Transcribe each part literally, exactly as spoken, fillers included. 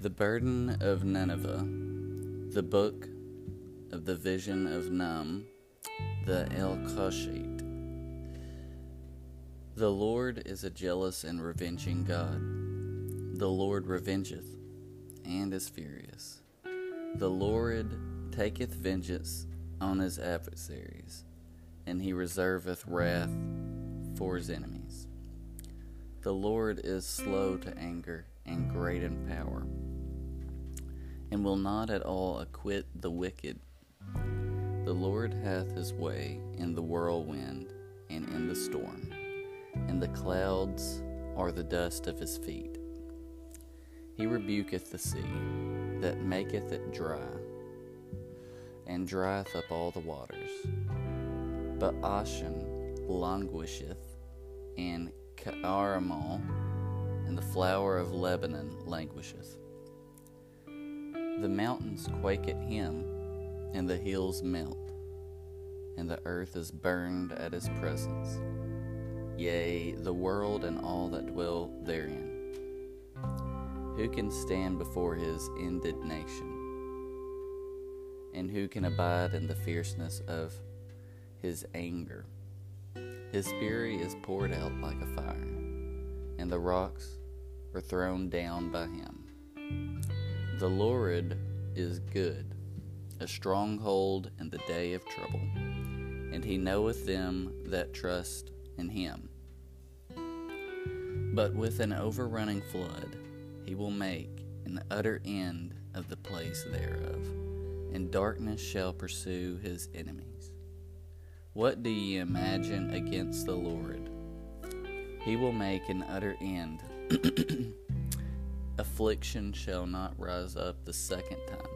The Burden of Nineveh, the Book of the Vision of Nahum, the Elkoshite. The Lord is a jealous and revenging God. The Lord revengeth and is furious. The Lord taketh vengeance on his adversaries, and he reserveth wrath for his enemies. The Lord is slow to anger and great in power, and will not at all acquit the wicked. The Lord hath his way in the whirlwind and in the storm, and the clouds are the dust of his feet. He rebuketh the sea, that maketh it dry, and drieth up all the waters. But Bashan languisheth, and Carmel, and the flower of Lebanon languisheth. The mountains quake at him, and the hills melt, and the earth is burned at his presence, yea, the world and all that dwell therein. Who can stand before his indignation? And who can abide in the fierceness of his anger? His fury is poured out like a fire, and the rocks are thrown down by him. The Lord is good, a stronghold in the day of trouble, and he knoweth them that trust in him. But with an overrunning flood he will make an utter end of the place thereof, and darkness shall pursue his enemies. What do ye imagine against the Lord? He will make an utter end. Affliction shall not rise up the second time.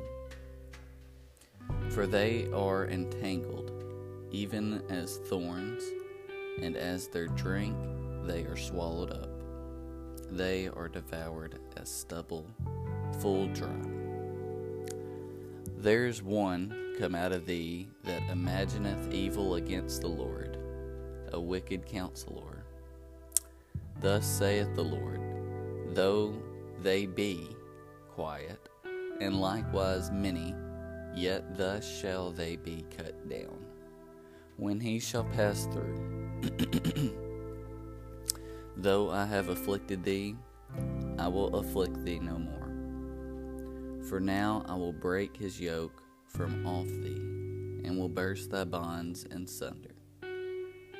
For they are entangled, even as thorns, and as their drink they are swallowed up. They are devoured as stubble, full dry. There is one come out of thee that imagineth evil against the Lord, a wicked counselor. Thus saith the Lord, though they be quiet, and likewise many, yet thus shall they be cut down, when he shall pass through. Though I have afflicted thee, I will afflict thee no more. For now I will break his yoke from off thee, and will burst thy bonds in sunder.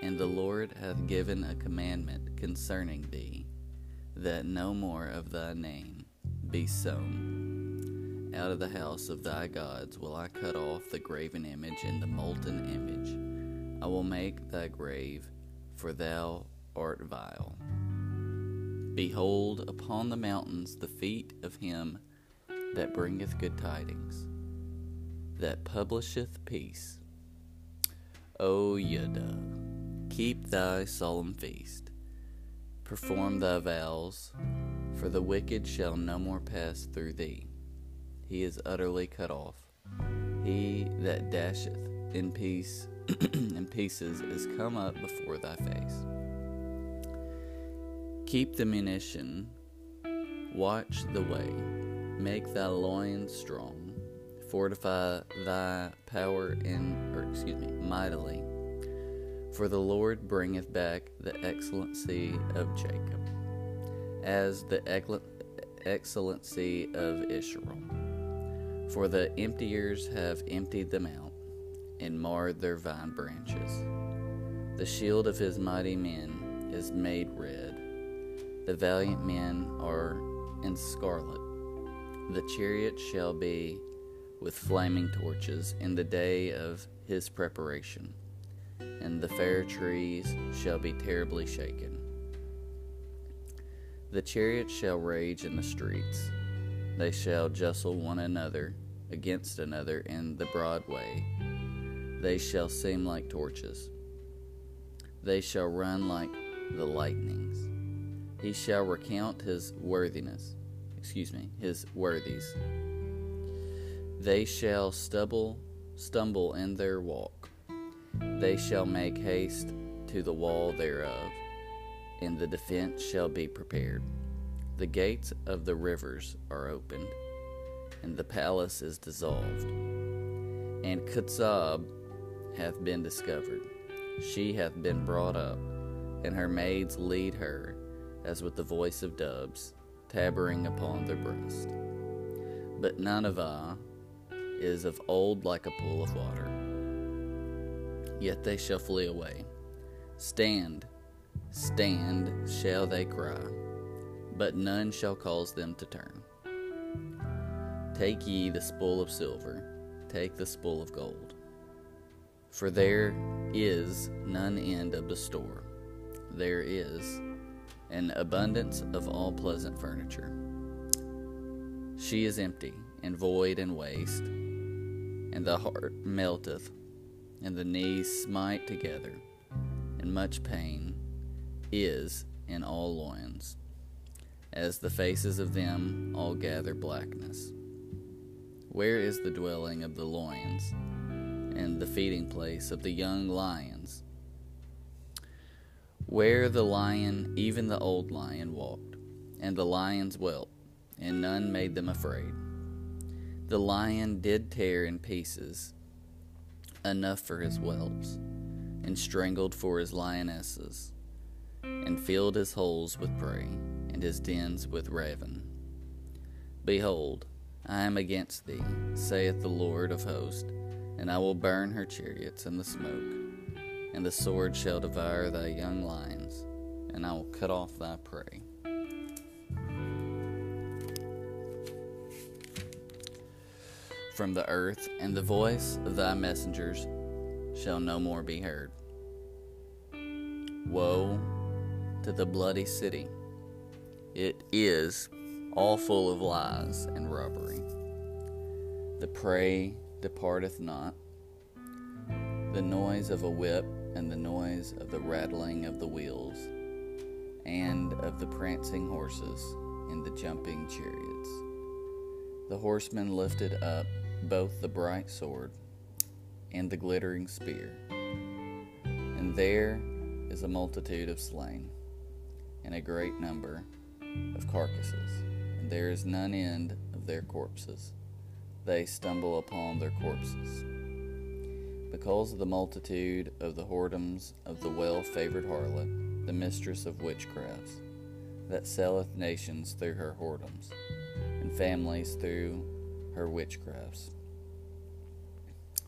And the Lord hath given a commandment concerning thee, that no more of thy name be sown. Out of the house of thy gods will I cut off the graven image and the molten image. I will make thy grave, for thou art vile. Behold, upon the mountains the feet of him that bringeth good tidings, that publisheth peace. O Yudah, keep thy solemn feast. Perform thy vows, for the wicked shall no more pass through thee. He is utterly cut off. He that dasheth in peace in pieces is come up before thy face. Keep the munition, watch the way, make thy loins strong, fortify thy power in, or excuse me, mightily. For the Lord bringeth back the excellency of Jacob, as the excellency of Israel. For the emptiers have emptied them out, and marred their vine branches. The shield of his mighty men is made red. The valiant men are in scarlet. The chariot shall be with flaming torches in the day of his preparation, and the fair trees shall be terribly shaken. The chariot shall rage in the streets. They shall jostle one another against another in the broad way. They shall seem like torches. They shall run like the lightnings. He shall recount his worthiness, excuse me, his worthies. They shall stumble, stumble in their walk. They shall make haste to the wall thereof, and the defense shall be prepared. The gates of the rivers are opened, and the palace is dissolved. And Huzzab hath been discovered. She hath been brought up, and her maids lead her, as with the voice of doves, tabering upon their breast. But Nineveh is of old like a pool of water. Yet they shall flee away. Stand, stand, shall they cry, but none shall cause them to turn. Take ye the spoil of silver, take the spoil of gold. For there is none end of the store. There is an abundance of all pleasant furniture. She is empty, and void, and waste, and the heart melteth, and the knees smite together, and much pain is in all loins, as the faces of them all gather blackness. Where is the dwelling of the lions, and the feeding place of the young lions? Where the lion, even the old lion, walked, and the lions whelped, and none made them afraid. The lion did tear in pieces enough for his whelps, and strangled for his lionesses, and filled his holes with prey, and his dens with raven. Behold, I am against thee, saith the Lord of hosts, and I will burn her chariots in the smoke, and the sword shall devour thy young lions, and I will cut off thy prey. From the earth, and the voice of thy messengers shall no more be heard. Woe to the bloody city! It is all full of lies and robbery. The prey departeth not. The noise of a whip, and the noise of the rattling of the wheels, and of the prancing horses, and the jumping chariots. The horsemen lifted up both the bright sword and the glittering spear, and there is a multitude of slain, and a great number of carcasses, and there is none end of their corpses. They stumble upon their corpses. Because of the multitude of the whoredoms of the well-favored harlot, the mistress of witchcrafts, that selleth nations through her whoredoms, and families through her witchcrafts.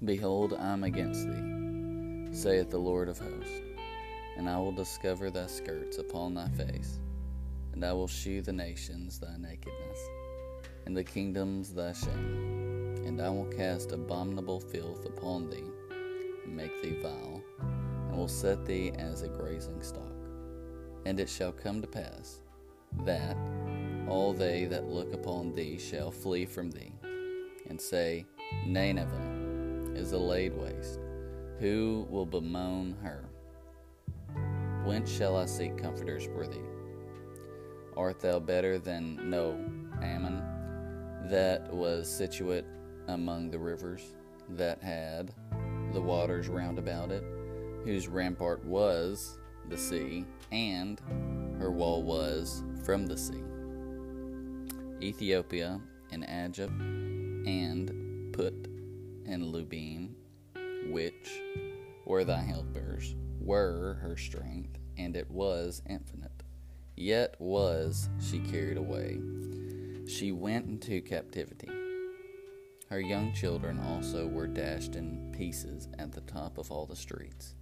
Behold, I am against thee, saith the Lord of hosts, and I will discover thy skirts upon thy face, and I will shew the nations thy nakedness, and the kingdoms thy shame, and I will cast abominable filth upon thee, and make thee vile, and will set thee as a grazing stock. And it shall come to pass, that all they that look upon thee shall flee from thee, and say, Nineveh is a laid waste, who will bemoan her? Whence shall I seek comforters for thee? Art thou better than no Ammon, that was situate among the rivers, that had the waters round about it, whose rampart was the sea, and her wall was from the sea? Ethiopia, and Egypt, and Put and Lubin, which were thy helpers, were her strength, and it was infinite. Yet was she carried away. She went into captivity. Her young children also were dashed in pieces at the top of all the streets,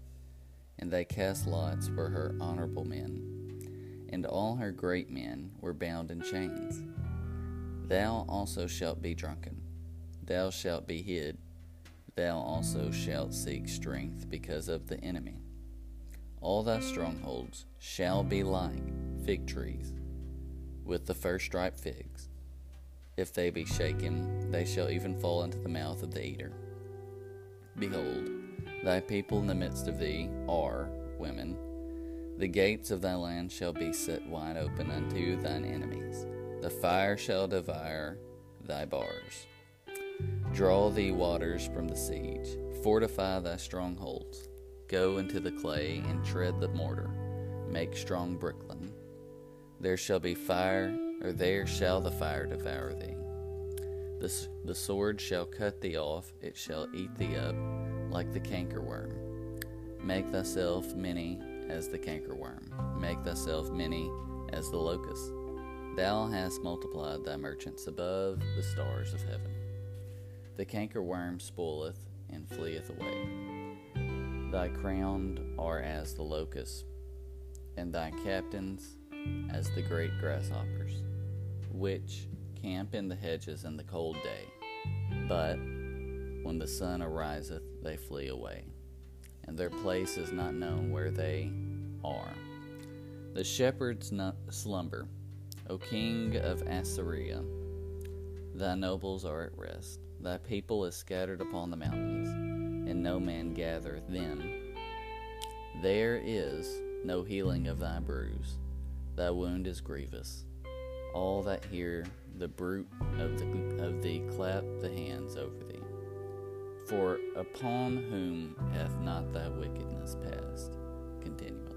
and they cast lots for her honorable men, and all her great men were bound in chains. Thou also shalt be drunken, thou shalt be hid, thou also shalt seek strength because of the enemy. All thy strongholds shall be like fig trees with the first ripe figs. If they be shaken, they shall even fall into the mouth of the eater. Behold, thy people in the midst of thee are women. The gates of thy land shall be set wide open unto thine enemies. The fire shall devour thy bars. Draw thee waters from the siege. Fortify thy strongholds. Go into the clay and tread the mortar. Make strong bricklin. There shall be fire, or there shall the fire devour thee. The, the sword shall cut thee off, it shall eat thee up like the cankerworm. Make thyself many as the cankerworm. Make thyself many as the locust. Thou hast multiplied thy merchants above the stars of heaven. The cankerworm spoileth and fleeth away. Thy crowned are as the locusts, and thy captains as the great grasshoppers, which camp in the hedges in the cold day, but when the sun ariseth they flee away, and their place is not known where they are. The shepherds slumber, O king of Assyria. Thy nobles are at rest, thy people is scattered upon the mountains, and no man gathereth them. There is no healing of thy bruise, thy wound is grievous. All that hear the bruit of, the, of thee clap the hands over thee. For upon whom hath not thy wickedness passed continually?